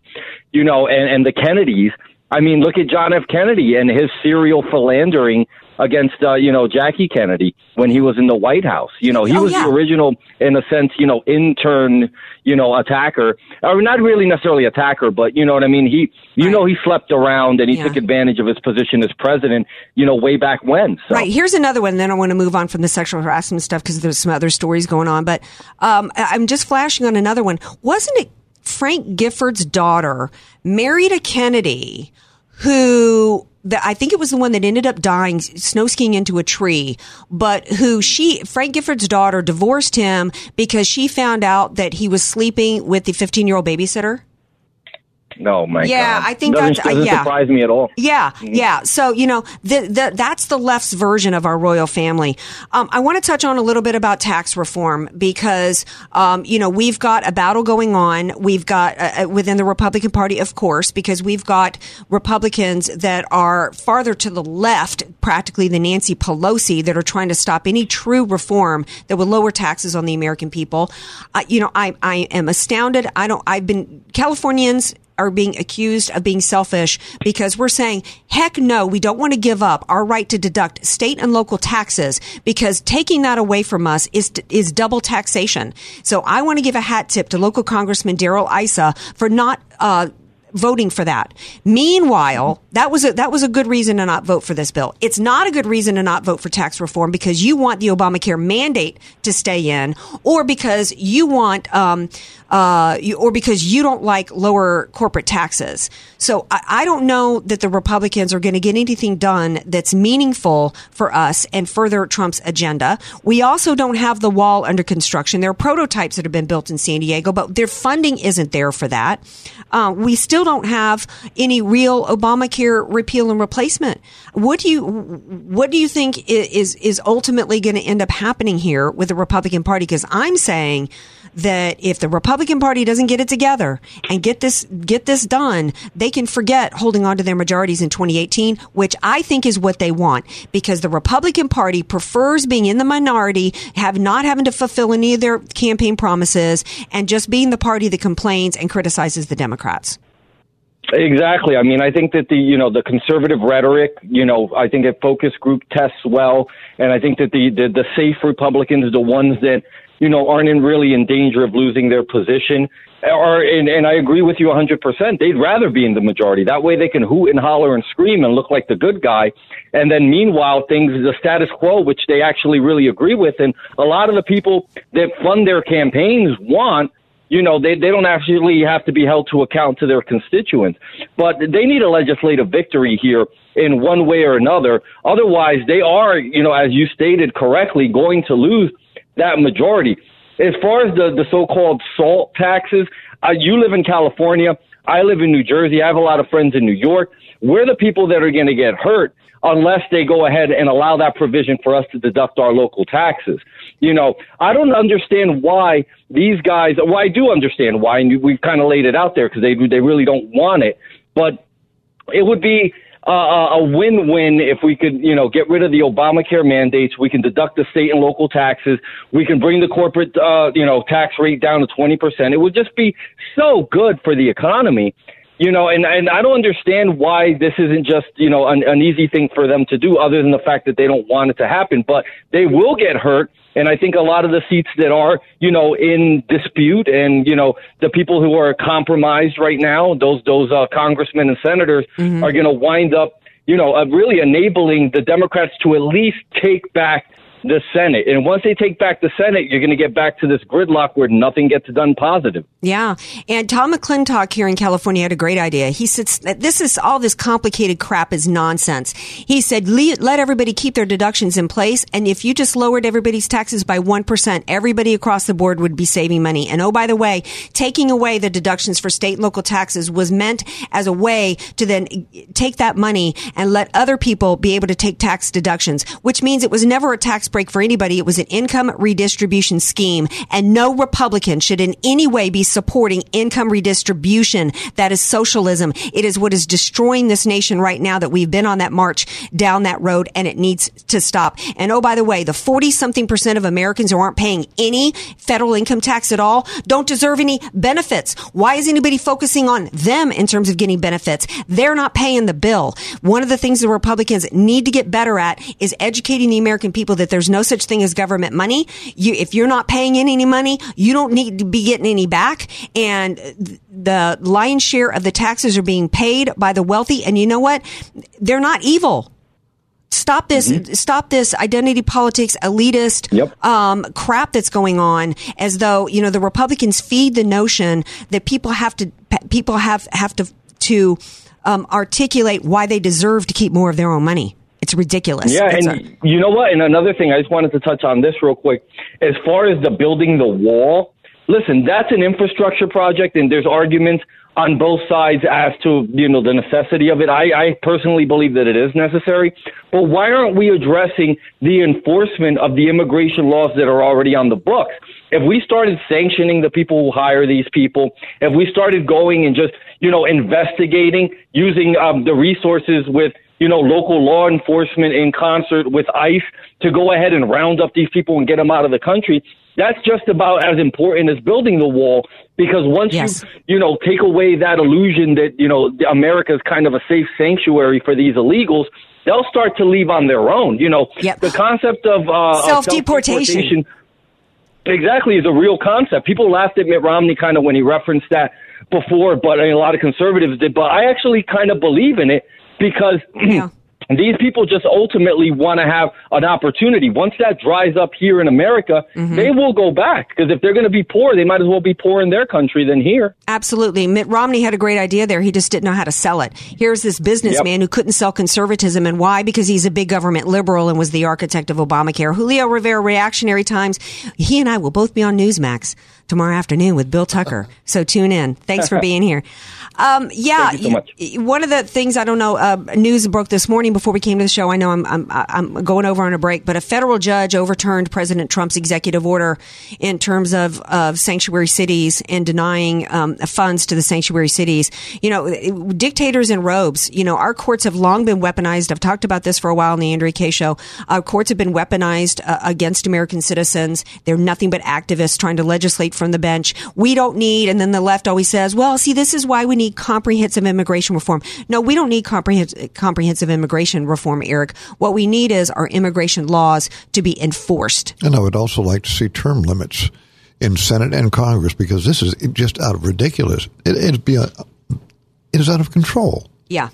you know, and, and the Kennedys. I mean, look at John F. Kennedy and his serial philandering against, uh, you know, Jackie Kennedy when he was in the White House. You know, he oh, was yeah. the original, in a sense, you know, intern, you know, attacker. Or not really necessarily attacker, but you know what I mean? He, you right. know, he slept around and he yeah. took advantage of his position as president, you know, way back when. So. Right. Here's another one. Then I want to move on from the sexual harassment stuff because there's some other stories going on. But um, I'm just flashing on another one. Wasn't it Frank Gifford's daughter married a Kennedy who... I think it was the one that ended up dying snow skiing into a tree, but who she, Frank Gifford's daughter, divorced him because she found out that he was sleeping with the fifteen-year-old babysitter? Oh my yeah, God. I think doesn't, that's, uh, doesn't yeah. surprise me at all. Yeah, yeah. So, you know, the, the, that's the left's version of our royal family. Um, I want to touch on a little bit about tax reform because, um, you know, we've got a battle going on. We've got uh, within the Republican Party, of course, because we've got Republicans that are farther to the left, practically than Nancy Pelosi, that are trying to stop any true reform that would lower taxes on the American people. Uh, you know, I, I am astounded. I don't, I've been, Californians are being accused of being selfish because we're saying, heck no, we don't want to give up our right to deduct state and local taxes because taking that away from us is is double taxation. So I want to give a hat tip to local Congressman Darrell Issa for not uh voting for that. Meanwhile, that was a, that was a good reason to not vote for this bill. It's not a good reason to not vote for tax reform because you want the Obamacare mandate to stay in, or because you want, um, uh, you, or because you don't like lower corporate taxes. So I, I don't know that the Republicans are going to get anything done that's meaningful for us and further Trump's agenda. We also don't have the wall under construction. There are prototypes that have been built in San Diego, but their funding isn't there for that. Uh, we still don't have any real Obamacare repeal and replacement. What do you what do you think is is ultimately going to end up happening here with the Republican Party? Because I'm saying that if the Republican Party doesn't get it together and get this get this done, they can forget holding on to their majorities in twenty eighteen, which I think is what they want, because the Republican Party prefers being in the minority, have not having to fulfill any of their campaign promises, and just being the party that complains and criticizes the Democrats. Exactly. I mean, I think that the, you know, the conservative rhetoric, you know, I think it focus group tests well. And I think that the, the, the safe Republicans, the ones that, you know, aren't in really in danger of losing their position, are, and, and I agree with you one hundred percent, they'd rather be in the majority. That way they can hoot and holler and scream and look like the good guy. And then meanwhile, things, the status quo, which they actually really agree with. And a lot of the people that fund their campaigns want, you know, they, they don't actually have to be held to account to their constituents. But they need a legislative victory here in one way or another. Otherwise, they are, you know, as you stated correctly, going to lose that majority. As far as the, the so-called SALT taxes, uh, you live in California. I live in New Jersey. I have a lot of friends in New York. We're the people that are going to get hurt unless they go ahead and allow that provision for us to deduct our local taxes. You know, I don't understand why these guys, well, I do understand why, and we've kind of laid it out there because they, they really don't want it, but it would be uh, a win-win if we could, you know, get rid of the Obamacare mandates. We can deduct the state and local taxes. We can bring the corporate, uh, you know, tax rate down to twenty percent. It would just be so good for the economy. You know, and, and I don't understand why this isn't just, you know, an, an easy thing for them to do, other than the fact that they don't want it to happen. But they will get hurt. And I think a lot of the seats that are, you know, in dispute, and, you know, the people who are compromised right now, those those uh, congressmen and senators mm-hmm. are going to wind up, you know, uh, really enabling the Democrats to at least take back the Senate. And once they take back the Senate, you're going to get back to this gridlock where nothing gets done positive. Yeah. And Tom McClintock here in California had a great idea. He said, this is all this complicated crap is nonsense. He said, let everybody keep their deductions in place. And if you just lowered everybody's taxes by one percent, everybody across the board would be saving money. And oh, by the way, taking away the deductions for state and local taxes was meant as a way to then take that money and let other people be able to take tax deductions, which means it was never a tax break for anybody. It was an income redistribution scheme, and no Republican should in any way be supporting income redistribution. That is socialism. It is what is destroying this nation right now, that we've been on that march down that road, and it needs to stop. And oh, by the way, the forty something percent of Americans who aren't paying any federal income tax at all don't deserve any benefits. Why is anybody focusing on them in terms of getting benefits? They're not paying the bill. One of the things the Republicans need to get better at is educating the American people that they're There's no such thing as government money. You, if you're not paying in any money, you don't need to be getting any back. And the lion's share of the taxes are being paid by the wealthy. And you know what? They're not evil. Stop this, mm-hmm. stop this identity politics, elitist yep. um, crap that's going on, as though, you know, the Republicans feed the notion that people have to, people have, have to, to um, articulate why they deserve to keep more of their own money. It's ridiculous. Yeah, it's and a- you know what? And another thing, I just wanted to touch on this real quick. As far as the building the wall, Listen, that's an infrastructure project, and there's arguments on both sides as to, you know, the necessity of it. I, I personally believe that it is necessary. But why aren't we addressing the enforcement of the immigration laws that are already on the books? If we started sanctioning the people who hire these people, if we started going and just, you know, investigating, using um, the resources with, you know, local law enforcement in concert with ICE to go ahead and round up these people and get them out of the country, that's just about as important as building the wall, because once yes. you, you know, take away that illusion that, you know, America is kind of a safe sanctuary for these illegals, they'll start to leave on their own. You know, yep. the concept of uh, self-deportation. Of self-deportation exactly is a real concept. People laughed at Mitt Romney kind of when he referenced that before, but I mean, a lot of conservatives did. But I actually kind of believe in it because yeah. these people just ultimately want to have an opportunity. Once that dries up here in America, mm-hmm. they will go back, because if they're going to be poor, they might as well be poor in their country than here. Absolutely. Mitt Romney had a great idea there. He just didn't know how to sell it. Here's this businessman yep. who couldn't sell conservatism. And why? Because he's a big government liberal and was the architect of Obamacare. Julio Rivera, Reactionary Times. He and I will both be on Newsmax tomorrow afternoon with Bill Tucker. So tune in. Thanks for being here. Um, yeah, Thank you so much. You, one of the things, I don't know, uh, news broke this morning before we came to the show. I know I'm, I'm, I'm going over on a break, but a federal judge overturned President Trump's executive order in terms of, of sanctuary cities and denying um, funds to the sanctuary cities. You know, dictators in robes, you know, our courts have long been weaponized. I've talked about this for a while in the Andrea Kaye show. Our courts have been weaponized uh, against American citizens. They're nothing but activists trying to legislate from the bench. We don't need, and then the left always says, well, see, this is why we need comprehensive immigration reform. No, we don't need comprehensive, comprehensive immigration reform, Eric. What we need is our immigration laws to be enforced. And I would also like to see term limits in Senate and Congress, because this is just out of ridiculous. It, it'd be a, it is out of control. Yeah.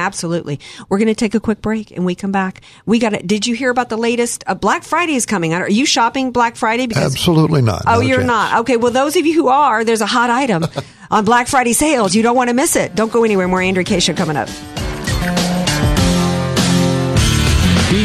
Absolutely. We're going to take a quick break, and we come back. We got it. Did you hear about the latest? Uh, Black Friday is coming. Are you shopping Black Friday? Because, absolutely not. Oh, no you're chance. not. Okay. Well, those of you who are, there's a hot item on Black Friday sales. You don't want to miss it. Don't go anywhere. More Andrea Kaye Show coming up. Be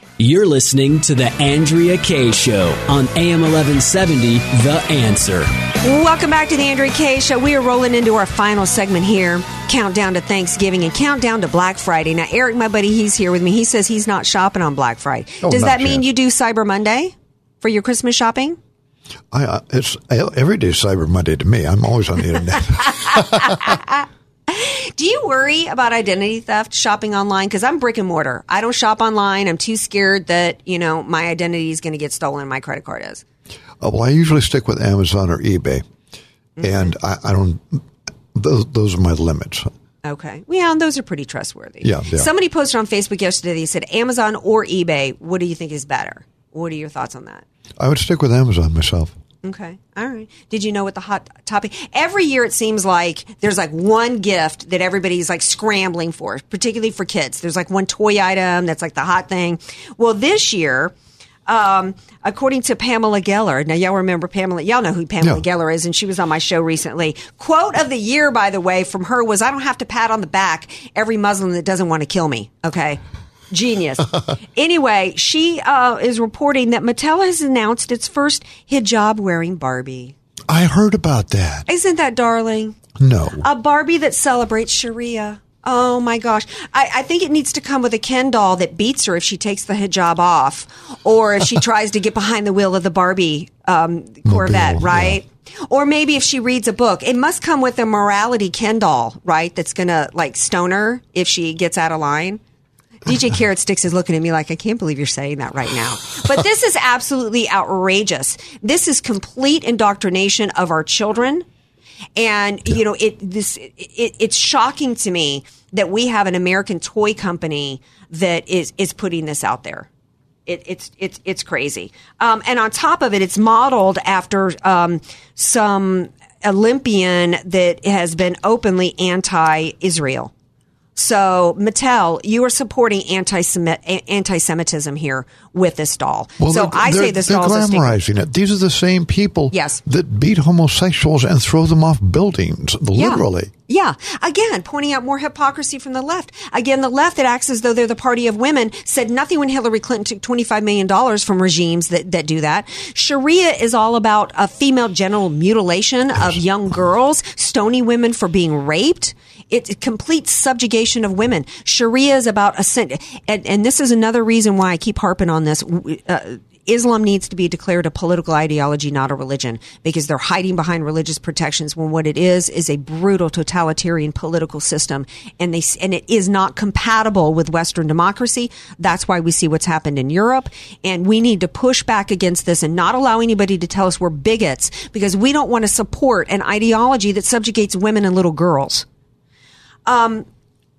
You're listening to The Andrea Kaye Show on A M eleven seventy, The Answer. Welcome back to The Andrea Kaye Show. We are rolling into our final segment here, countdown to Thanksgiving and countdown to Black Friday. Now, Eric, my buddy, he's here with me. He says he's not shopping on Black Friday. Oh, Does that yet. mean you do Cyber Monday for your Christmas shopping? I, uh, it's every day Cyber Monday to me. I'm always on the internet. Do you worry about identity theft shopping online? Because I'm brick and mortar. I don't shop online. I'm too scared that, you know, my identity is going to get stolen. My credit card is. Uh, well, I usually stick with Amazon or eBay. Mm-hmm. And I, I don't those, – those are my limits. Okay. Yeah, and those are pretty trustworthy. Yeah, yeah. Somebody posted on Facebook yesterday. They said Amazon or eBay. What do you think is better? What are your thoughts on that? I would stick with Amazon myself. Okay. All right. Did you know what the hot topic? Every year it seems like there's like one gift that everybody's like scrambling for, particularly for kids. There's like one toy item that's like the hot thing. Well, this year, um, according to Pamela Geller, now y'all remember Pamela, y'all know who Pamela no. Geller is, and she was on my show recently. Quote of the year, by the way, from her was, "I don't have to pat on the back every Muslim that doesn't want to kill me." Okay. Genius. Anyway, she uh, is reporting that Mattel has announced its first hijab-wearing Barbie. I heard about that. Isn't that darling? No. A Barbie that celebrates Sharia. Oh, my gosh. I, I think it needs to come with a Ken doll that beats her if she takes the hijab off or if she tries to get behind the wheel of the Barbie um, Corvette, Mobile, right? Yeah. Or maybe if she reads a book. It must come with a morality Ken doll, right, that's going to, like, stone her if she gets out of line. D J Carrot Sticks is looking at me like, I can't believe you're saying that right now. But this is absolutely outrageous. This is complete indoctrination of our children. And, yeah. you know, it this it, it, it's shocking to me that we have an American toy company that is, is putting this out there. It, it's it's it's crazy. Um, and on top of it, it's modeled after um, some Olympian that has been openly anti-Israel. So, Mattel, you are supporting anti-Semitism, anti-Semitism here with this doll. Well, so, I say this doll is... They're glamorizing it. These are the same people yes. that beat homosexuals and throw them off buildings, literally. Yeah. yeah. Again, pointing out more hypocrisy from the left. Again, the left that acts as though they're the party of women said nothing when Hillary Clinton took twenty-five million dollars from regimes that, that do that. Sharia is all about a female genital mutilation yes. of young girls, stony women for being raped. It's a complete subjugation of women. Sharia is about ascent. And, and this is another reason why I keep harping on this. Uh, Islam needs to be declared a political ideology, not a religion, because they're hiding behind religious protections when what it is is a brutal totalitarian political system. And they and it is not compatible with Western democracy. That's why we see what's happened in Europe. And we need to push back against this and not allow anybody to tell us we're bigots, because we don't want to support an ideology that subjugates women and little girls. Um,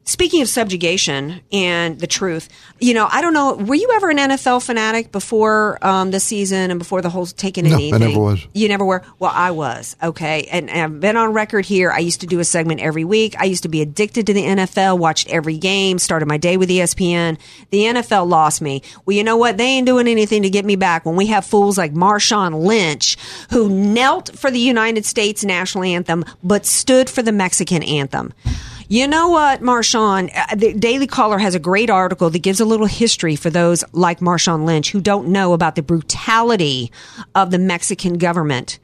speaking of subjugation and the truth, you know, I don't know. Were you ever an N F L fanatic before um, this season and before the whole taking an evening? No, I never was. You never were? Well, I was. Okay. And, and I've been on record here. I used to do a segment every week. I used to be addicted to the N F L, watched every game, started my day with E S P N. The N F L lost me. Well, you know what? They ain't doing anything to get me back when we have fools like Marshawn Lynch, who knelt for the United States national anthem but stood for the Mexican anthem. You know what, Marshawn? The Daily Caller has a great article that gives a little history for those like Marshawn Lynch who don't know about the brutality of the Mexican government.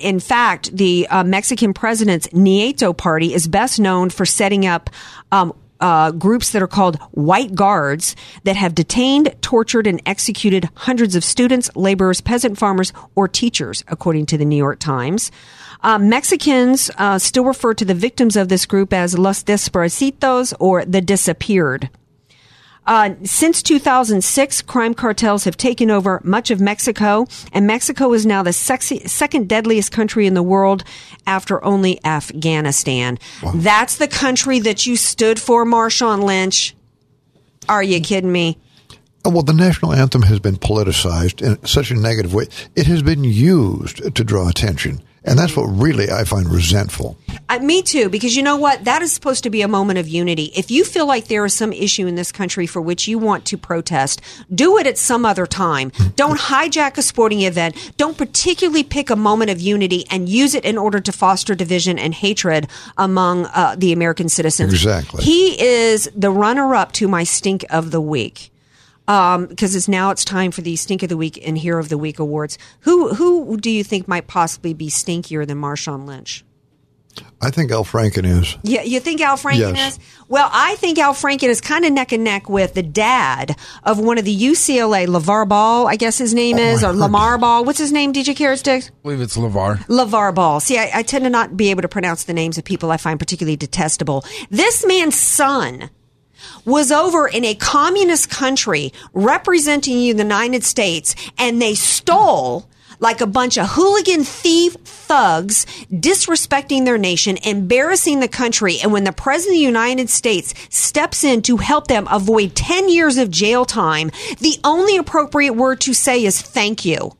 In fact, the uh, Mexican president's Nieto party is best known for setting up um, uh, groups that are called White Guards that have detained, tortured, and executed hundreds of students, laborers, peasant farmers, or teachers, according to the New York Times. Uh, Mexicans uh, still refer to the victims of this group as los desaparecidos, or the disappeared. Uh, since two thousand six, crime cartels have taken over much of Mexico, and Mexico is now the sexy, second deadliest country in the world after only Afghanistan. Wow. That's the country that you stood for, Marshawn Lynch. Are you kidding me? Well, the national anthem has been politicized in such a negative way. It has been used to draw attention. And that's what really I find resentful. Uh, me too, because you know what? That is supposed to be a moment of unity. If you feel like there is some issue in this country for which you want to protest, do it at some other time. Don't hijack a sporting event. Don't particularly pick a moment of unity and use it in order to foster division and hatred among uh, the American citizens. Exactly. He is the runner-up to my stink of the week. Um, because it's now it's time for the Stink of the Week and Hero of the Week awards. Who who do you think might possibly be stinkier than Marshawn Lynch? I think Al Franken is. Yeah, you think Al Franken yes. is? Well, I think Al Franken is kind of neck and neck with the dad of one of the U C L A, LaVar Ball, I guess his name oh, is, or Lamar Ball. What's his name, D J Carrot Sticks? I believe it's LaVar. LaVar Ball. See, I, I tend to not be able to pronounce the names of people I find particularly detestable. This man's son was over in a communist country representing the United States, and they stole like a bunch of hooligan thief thugs, disrespecting their nation, embarrassing the country. And when the president of the United States steps in to help them avoid ten years of jail time, the only appropriate word to say is thank you.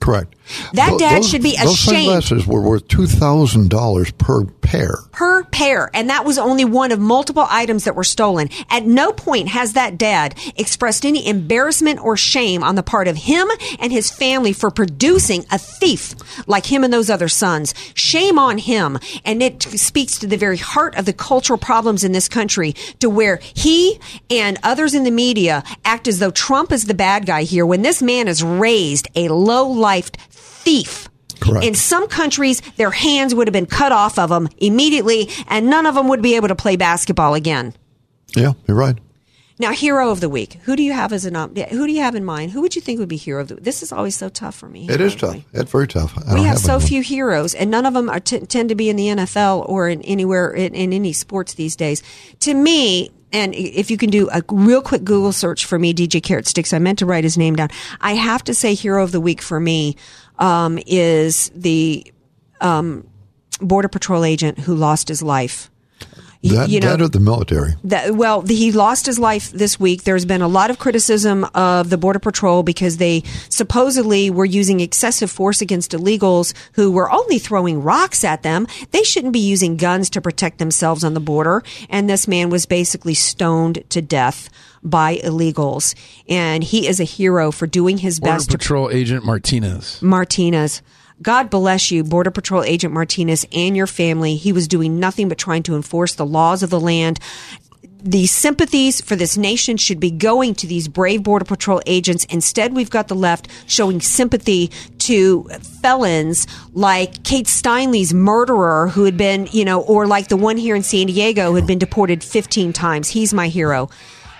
Correct. That Th- dad those, should be ashamed. Those sunglasses were worth two thousand dollars per pair. Per pair. And that was only one of multiple items that were stolen. At no point has that dad expressed any embarrassment or shame on the part of him and his family for producing a thief like him and those other sons. Shame on him. And it speaks to the very heart of the cultural problems in this country, to where he and others in the media act as though Trump is the bad guy here, when this man is raised a low-life thief. Correct. In some countries, their hands would have been cut off of them immediately, and none of them would be able to play basketball again. Yeah, you're right. Now, hero of the week. Who do you have as an um, who do you have in mind? Who would you think would be hero of the week? This is always so tough for me. It is tough. It's very tough. I we don't have so anyone. Few heroes, and none of them are t- tend to be in the N F L or in anywhere in, in any sports these days. To me. And if you can do a real quick Google search for me, D J Carrot Sticks, I meant to write his name down. I have to say hero of the week for me um, is the um, Border Patrol agent who lost his life. That, you know, that or the military? That, well, the, he lost his life this week. There's been a lot of criticism of the Border Patrol because they supposedly were using excessive force against illegals who were only throwing rocks at them. They shouldn't be using guns to protect themselves on the border. And this man was basically stoned to death by illegals. And he is a hero for doing his Border best. Border Patrol to, Agent Martinez. Martinez. God bless you, Border Patrol Agent Martinez, and your family. He was doing nothing but trying to enforce the laws of the land. The sympathies for this nation should be going to these brave Border Patrol agents. Instead, we've got the left showing sympathy to felons like Kate Steinle's murderer who had been, you know, or like the one here in San Diego who had been deported fifteen times. He's my hero.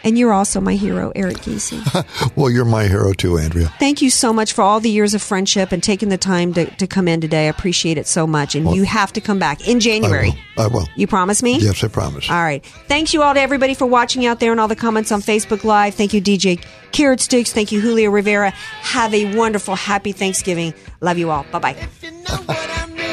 And you're also my hero, Eric Geisey. Well, you're my hero too, Andrea. Thank you so much for all the years of friendship and taking the time to, to come in today. I appreciate it so much. And well, you have to come back in January. I will. I will. You promise me? Yes, I promise. All right. Thank you all to everybody for watching out there and all the comments on Facebook Live. Thank you, D J Carrot Sticks. Thank you, Julio Rivera. Have a wonderful, happy Thanksgiving. Love you all. Bye-bye. If you know what I mean.